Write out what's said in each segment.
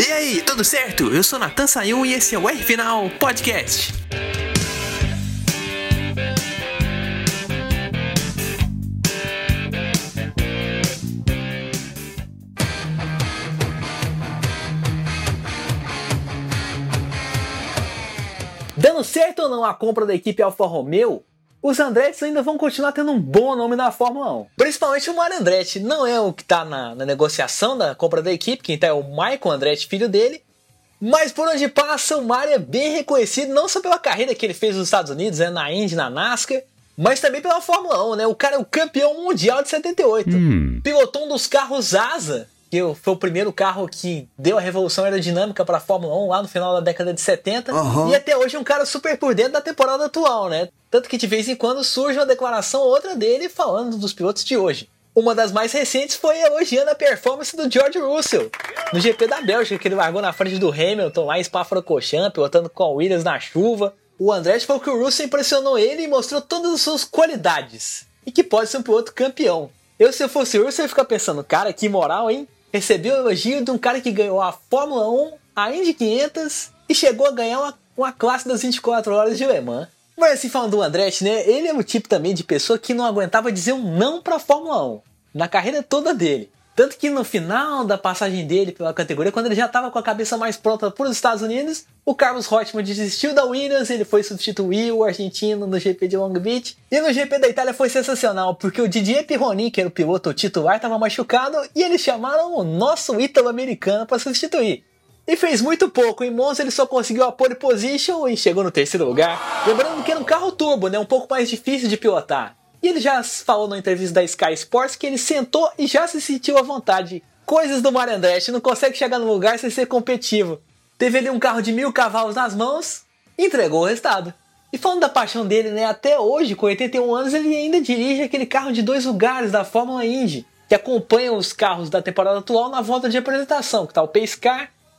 E aí, tudo certo? Eu sou Natan Saiu e esse é o R-Final Podcast. Dando certo ou não a compra da equipe Alfa Romeo, os Andrettis ainda vão continuar tendo um bom nome na Fórmula 1. Principalmente o Mario Andretti, não é o que está na negociação da compra da equipe, quem está é o Michael Andretti, filho dele. Mas por onde passa, o Mario é bem reconhecido, não só pela carreira que ele fez nos Estados Unidos, né, na Indy, na NASCAR, mas também pela Fórmula 1, né? O cara é o campeão mundial de 78. Pilotou um dos carros Asa, que foi o primeiro carro que deu a revolução aerodinâmica para a Fórmula 1 lá no final da década de 70. E até hoje é um cara super por dentro da temporada atual, né? Tanto que de vez em quando surge uma declaração ou outra dele falando dos pilotos de hoje. Uma das mais recentes foi elogiando a performance do George Russell no GP da Bélgica, que ele largou na frente do Hamilton lá em Spa-Francorchamps, pilotando com a Williams na chuva. O Andretti falou que o Russell impressionou ele e mostrou todas as suas qualidades e que pode ser um piloto campeão. Eu, se eu fosse o Russell, ia ficar pensando, cara, que moral, hein? Recebeu o elogio de um cara que ganhou a Fórmula 1, a Indy 500 e chegou a ganhar uma classe das 24 horas de Le Mans. Mas assim, falando do Andretti, né? Ele é o tipo também de pessoa que não aguentava dizer um não para a Fórmula 1, na carreira toda dele. Tanto que no final da passagem dele pela categoria, quando ele já estava com a cabeça mais pronta para os Estados Unidos, o Carlos Reutemann desistiu da Williams, ele foi substituir o argentino no GP de Long Beach. E no GP da Itália foi sensacional, porque o Didier Pironi, que era o piloto titular, estava machucado e eles chamaram o nosso ítalo-americano para substituir. E fez muito pouco, em Monza ele só conseguiu a pole position e chegou no terceiro lugar. Lembrando que era um carro turbo, né, um pouco mais difícil de pilotar. E ele já falou na entrevista da Sky Sports que ele sentou e já se sentiu à vontade. Coisas do Mario Andretti, não consegue chegar no lugar sem ser competitivo. Teve ali um carro de 1.000 cavalos nas mãos e entregou o resultado. E falando da paixão dele, né, até hoje, com 81 anos, ele ainda dirige aquele carro de 2 lugares da Fórmula Indy, que acompanha os carros da temporada atual na volta de apresentação, que tá o Penske,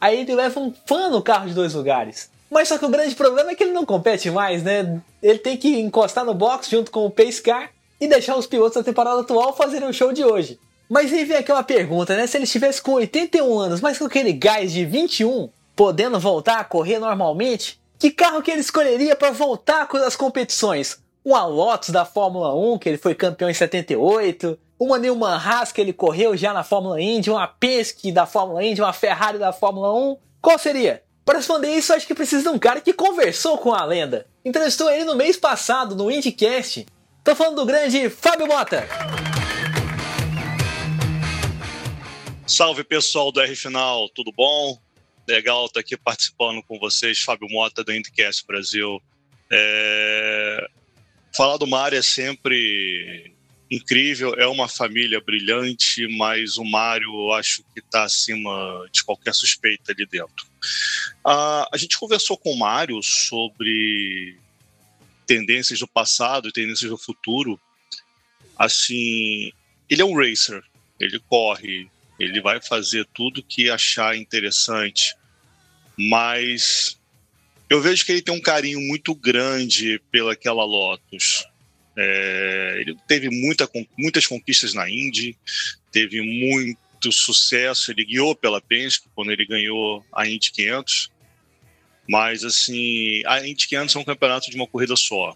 aí ele leva um fã no carro de 2 lugares. Mas só que o grande problema é que ele não compete mais, né? Ele tem que encostar no box junto com o Pace Car e deixar os pilotos da temporada atual fazerem o show de hoje. Mas aí vem aquela pergunta, né? Se ele estivesse com 81 anos, mas com aquele gás de 21, podendo voltar a correr normalmente, que carro que ele escolheria para voltar com as competições? Uma Lotus da Fórmula 1, que ele foi campeão em 78, uma Newman-Haas que ele correu já na Fórmula Indy, uma Penske da Fórmula Indy, uma Ferrari da Fórmula 1, qual seria? Para responder isso, acho que precisa de um cara que conversou com a lenda. Entrevistou ele no mês passado, no IndyCast. Tô falando do grande Fábio Mota. Salve, pessoal do R-Final, tudo bom? Legal estar aqui participando com vocês, Fábio Mota, do IndyCast Brasil. Falar do Mário é sempre incrível, é uma família brilhante, mas o Mário eu acho que está acima de qualquer suspeita ali dentro. A gente conversou com o Mário sobre tendências do passado e tendências do futuro. Assim, ele é um racer, ele corre, ele vai fazer tudo que achar interessante, mas eu vejo que ele tem um carinho muito grande pelaquela Lotus. Ele teve muitas conquistas na Indy, teve muito sucesso, ele guiou pela Penske quando ele ganhou a Indy 500, mas assim, a Indy 500 é um campeonato de uma corrida só,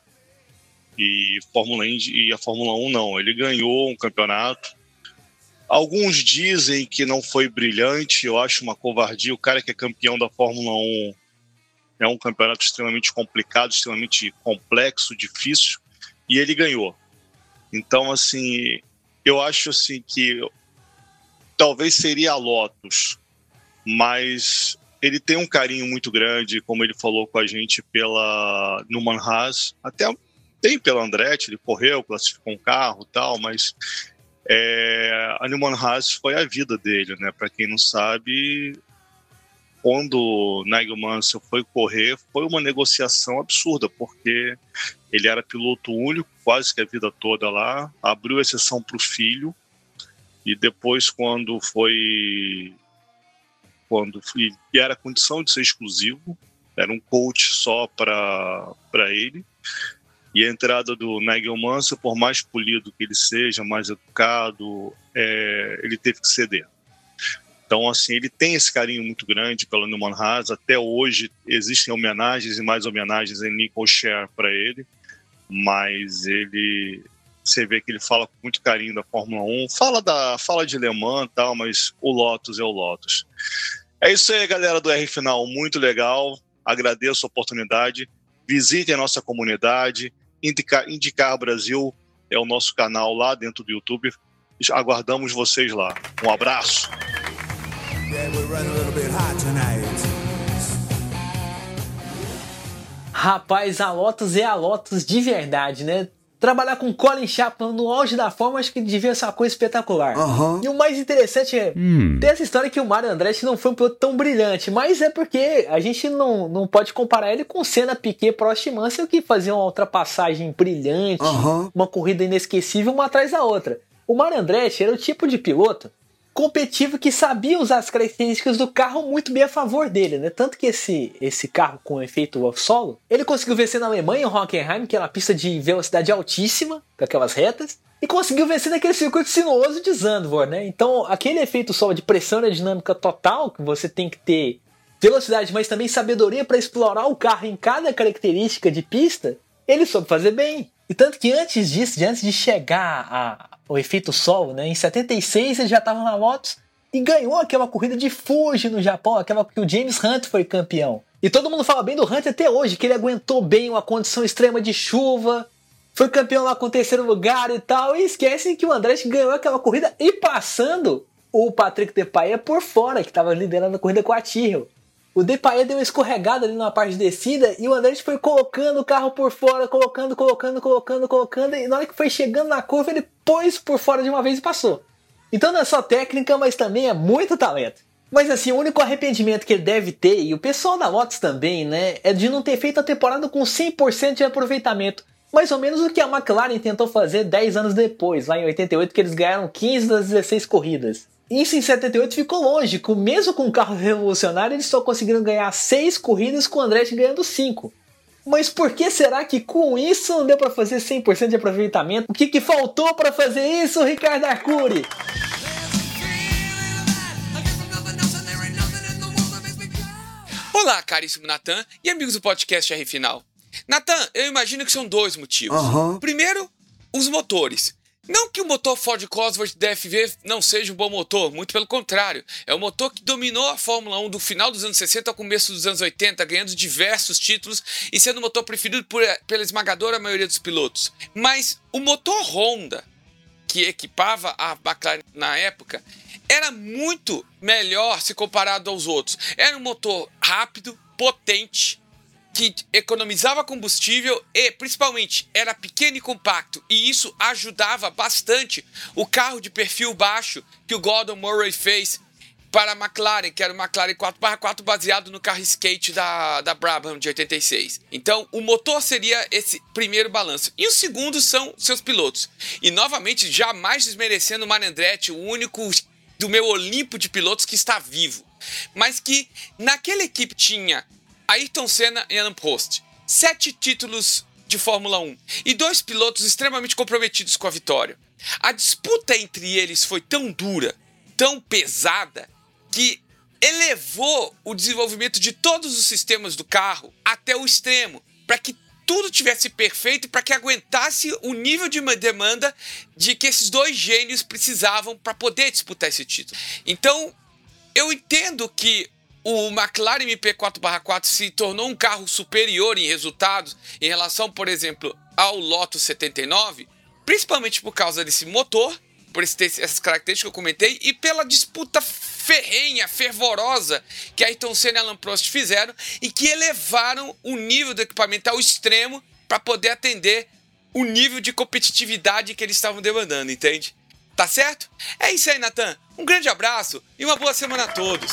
e Fórmula Indy e a Fórmula 1 não, ele ganhou um campeonato. Alguns dizem que não foi brilhante, eu acho uma covardia. O cara que é campeão da Fórmula 1 é um campeonato extremamente complicado, extremamente complexo, difícil. E ele ganhou. Então, assim, eu acho assim, que talvez seria a Lotus, mas ele tem um carinho muito grande, como ele falou com a gente, pela Newman-Haas, até tem pela Andretti, ele correu, classificou um carro e tal, mas a Newman-Haas foi a vida dele, né? Para quem não sabe, quando Nigel Mansell foi correr, foi uma negociação absurda, porque ele era piloto único, quase que a vida toda lá, abriu exceção para o filho, e depois quando foi, era condição de ser exclusivo, era um coach só para ele, e a entrada do Nigel Mansell, por mais polido que ele seja, mais educado, ele teve que ceder. Então, assim, ele tem esse carinho muito grande pela Newman-Haas. Até hoje existem homenagens e mais homenagens em Lincolnshire para ele, mas ele, você vê que ele fala com muito carinho da Fórmula 1, fala de Le Mans e tal, mas o Lotus é o Lotus. É isso aí, galera do R Final, muito legal, agradeço a oportunidade, visitem a nossa comunidade, IndyCar Brasil é o nosso canal lá dentro do YouTube, aguardamos vocês lá, um abraço! Rapaz, a Lotus é a Lotus de verdade, né? Trabalhar com Colin Chapman no auge da forma, acho que devia ser uma coisa espetacular. Uhum. E o mais interessante é ter essa história que o Mario Andretti não foi um piloto tão brilhante, mas é porque a gente não pode comparar ele com Senna, Piquet, Prost e Mansell, que faziam uma ultrapassagem brilhante, uma corrida inesquecível, uma atrás da outra. O Mario Andretti era o tipo de piloto competitivo que sabia usar as características do carro muito bem a favor dele, né? Tanto que esse carro com efeito off-solo, ele conseguiu vencer na Alemanha, em Hockenheim, que é uma pista de velocidade altíssima, com aquelas retas, e conseguiu vencer naquele circuito sinuoso de Zandvoort, né? Então, aquele efeito solo de pressão aerodinâmica total, que você tem que ter velocidade, mas também sabedoria para explorar o carro em cada característica de pista, ele soube fazer bem. E tanto que antes disso, antes de chegar ao efeito solo, né, em 76 ele já estava na Lotus e ganhou aquela corrida de Fuji no Japão, aquela que o James Hunt foi campeão. E todo mundo fala bem do Hunt até hoje, que ele aguentou bem uma condição extrema de chuva, foi campeão lá com o terceiro lugar e tal, e esquecem que o Andretti ganhou aquela corrida e passando o Patrick Depailler por fora, que estava liderando a corrida com a Tyrrell. O Depailler deu uma escorregada ali numa parte de descida e o Andretti foi colocando o carro por fora, colocando, e na hora que foi chegando na curva ele pôs por fora de uma vez e passou. Então não é só técnica, mas também é muito talento. Mas assim, o único arrependimento que ele deve ter, e o pessoal da Lotus também, né, é de não ter feito a temporada com 100% de aproveitamento. Mais ou menos o que a McLaren tentou fazer 10 anos depois, lá em 88, que eles ganharam 15 das 16 corridas. Isso em 78 ficou longe, mesmo com o carro revolucionário eles só conseguiram ganhar 6 corridas com o Andretti ganhando 5. Mas por que será que com isso não deu para fazer 100% de aproveitamento? O que faltou para fazer isso, Ricardo Arcuri? Olá, caríssimo Natan e amigos do podcast R Final. Natan, eu imagino que são 2 motivos. Primeiro, os motores. Não que o motor Ford Cosworth DFV não seja um bom motor, muito pelo contrário. É um motor que dominou a Fórmula 1 do final dos anos 60 ao começo dos anos 80, ganhando diversos títulos e sendo o motor preferido pela esmagadora maioria dos pilotos. Mas o motor Honda, que equipava a McLaren na época, era muito melhor se comparado aos outros. Era um motor rápido, potente, que economizava combustível e, principalmente, era pequeno e compacto, e isso ajudava bastante o carro de perfil baixo que o Gordon Murray fez para a McLaren, que era o McLaren 4/4 baseado no carro skate da Brabham de 86. Então, o motor seria esse primeiro balanço. E o segundo são seus pilotos. E, novamente, jamais desmerecendo o Mario Andretti, o único do meu Olimpo de pilotos que está vivo, mas que naquela equipe tinha Ayrton Senna e Alain Prost, 7 títulos de Fórmula 1 e 2 pilotos extremamente comprometidos com a vitória. A disputa entre eles foi tão dura, tão pesada, que elevou o desenvolvimento de todos os sistemas do carro até o extremo, para que tudo tivesse perfeito, para que aguentasse o nível de demanda de que esses 2 gênios precisavam para poder disputar esse título. Então, eu entendo que o McLaren MP4/4 se tornou um carro superior em resultados em relação, por exemplo, ao Lotus 79, principalmente por causa desse motor, por essas características que eu comentei, e pela disputa ferrenha, fervorosa que Ayrton Senna e Alain Prost fizeram e que elevaram o nível do equipamento ao extremo para poder atender o nível de competitividade que eles estavam demandando, entende? Tá certo? É isso aí, Natan. Um grande abraço e uma boa semana a todos.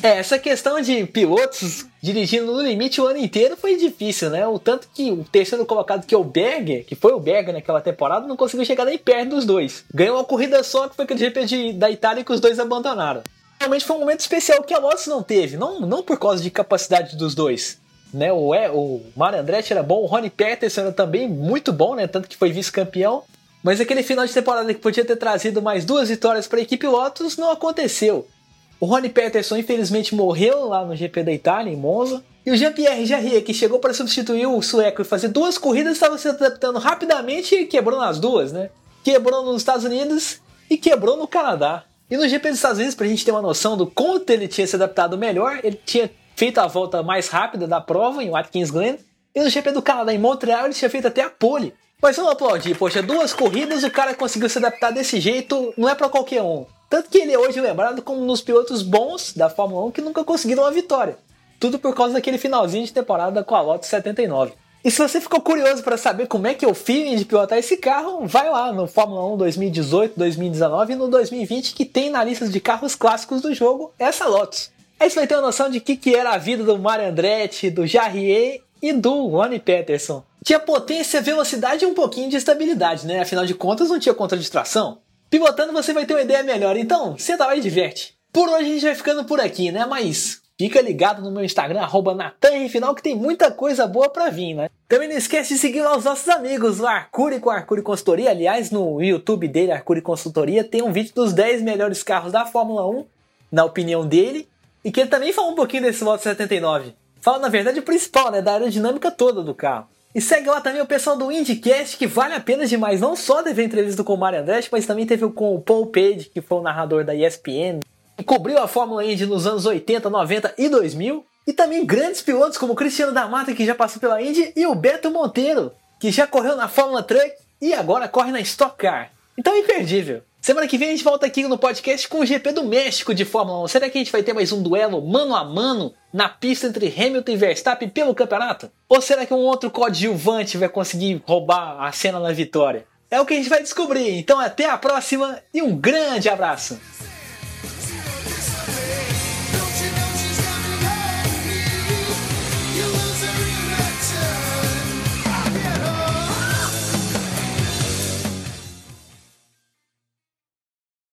Essa questão de pilotos dirigindo no limite o ano inteiro foi difícil, né? O tanto que o terceiro colocado, que é o Berger, que foi o Berger naquela temporada, não conseguiu chegar nem perto dos 2. Ganhou uma corrida só, que foi aquele GP da Itália que os 2 abandonaram. Realmente foi um momento especial que a Lotus não teve, não por causa de capacidade dos 2. Né? O Mario Andretti era bom, o Ronnie Peterson era também muito bom, né? Tanto que foi vice-campeão. Mas aquele final de temporada que podia ter trazido mais 2 vitórias para a equipe Lotus não aconteceu. O Ronnie Peterson infelizmente morreu lá no GP da Itália, em Monza. E o Jean-Pierre Jarre, que chegou para substituir o sueco e fazer 2 corridas, estava se adaptando rapidamente e quebrou nas duas, né? Quebrou nos Estados Unidos e quebrou no Canadá. E no GP dos Estados Unidos, para a gente ter uma noção do quanto ele tinha se adaptado melhor, ele tinha feito a volta mais rápida da prova em Watkins Glen. E no GP do Canadá, em Montreal, ele tinha feito até a pole. Mas vamos aplaudir, poxa, 2 corridas o cara conseguiu se adaptar desse jeito, não é pra qualquer um. Tanto que ele é hoje lembrado como um dos pilotos bons da Fórmula 1 que nunca conseguiram uma vitória. Tudo por causa daquele finalzinho de temporada com a Lotus 79. E se você ficou curioso para saber como é que é o feeling de pilotar esse carro, vai lá no Fórmula 1 2018, 2019 e no 2020 que tem na lista de carros clássicos do jogo essa Lotus. Aí você vai ter uma noção de que era a vida do Mario Andretti, do Jarre e do Ronnie Peterson. Tinha potência, velocidade e um pouquinho de estabilidade, né? Afinal de contas, não tinha contra de tração. Pivotando você vai ter uma ideia melhor, então senta lá e diverte. Por hoje a gente vai ficando por aqui, né? Mas fica ligado no meu Instagram, @natanrefinal, que tem muita coisa boa pra vir, né? Também não esquece de seguir lá os nossos amigos, o Arcuri com a Arcuri Consultoria. Aliás, no YouTube dele, Arcuri Consultoria, tem um vídeo dos 10 melhores carros da Fórmula 1, na opinião dele, e que ele também fala um pouquinho desse Lotus 79. Fala, na verdade, o principal, né? Da aerodinâmica toda do carro. E segue lá também o pessoal do IndyCast, que vale a pena demais. Não só teve a entrevista com o Mario Andretti, mas também teve com o Paul Page, que foi o narrador da ESPN, que cobriu a Fórmula Indy nos anos 80, 90 e 2000. E também grandes pilotos como o Cristiano da Mata, que já passou pela Indy, e o Beto Monteiro, que já correu na Fórmula Truck e agora corre na Stock Car. Então é imperdível. Semana que vem a gente volta aqui no podcast com o GP do México de Fórmula 1. Será que a gente vai ter mais um duelo mano a mano na pista entre Hamilton e Verstappen pelo campeonato? Ou será que um outro coadjuvante vai conseguir roubar a cena na vitória? É o que a gente vai descobrir. Então até a próxima e um grande abraço!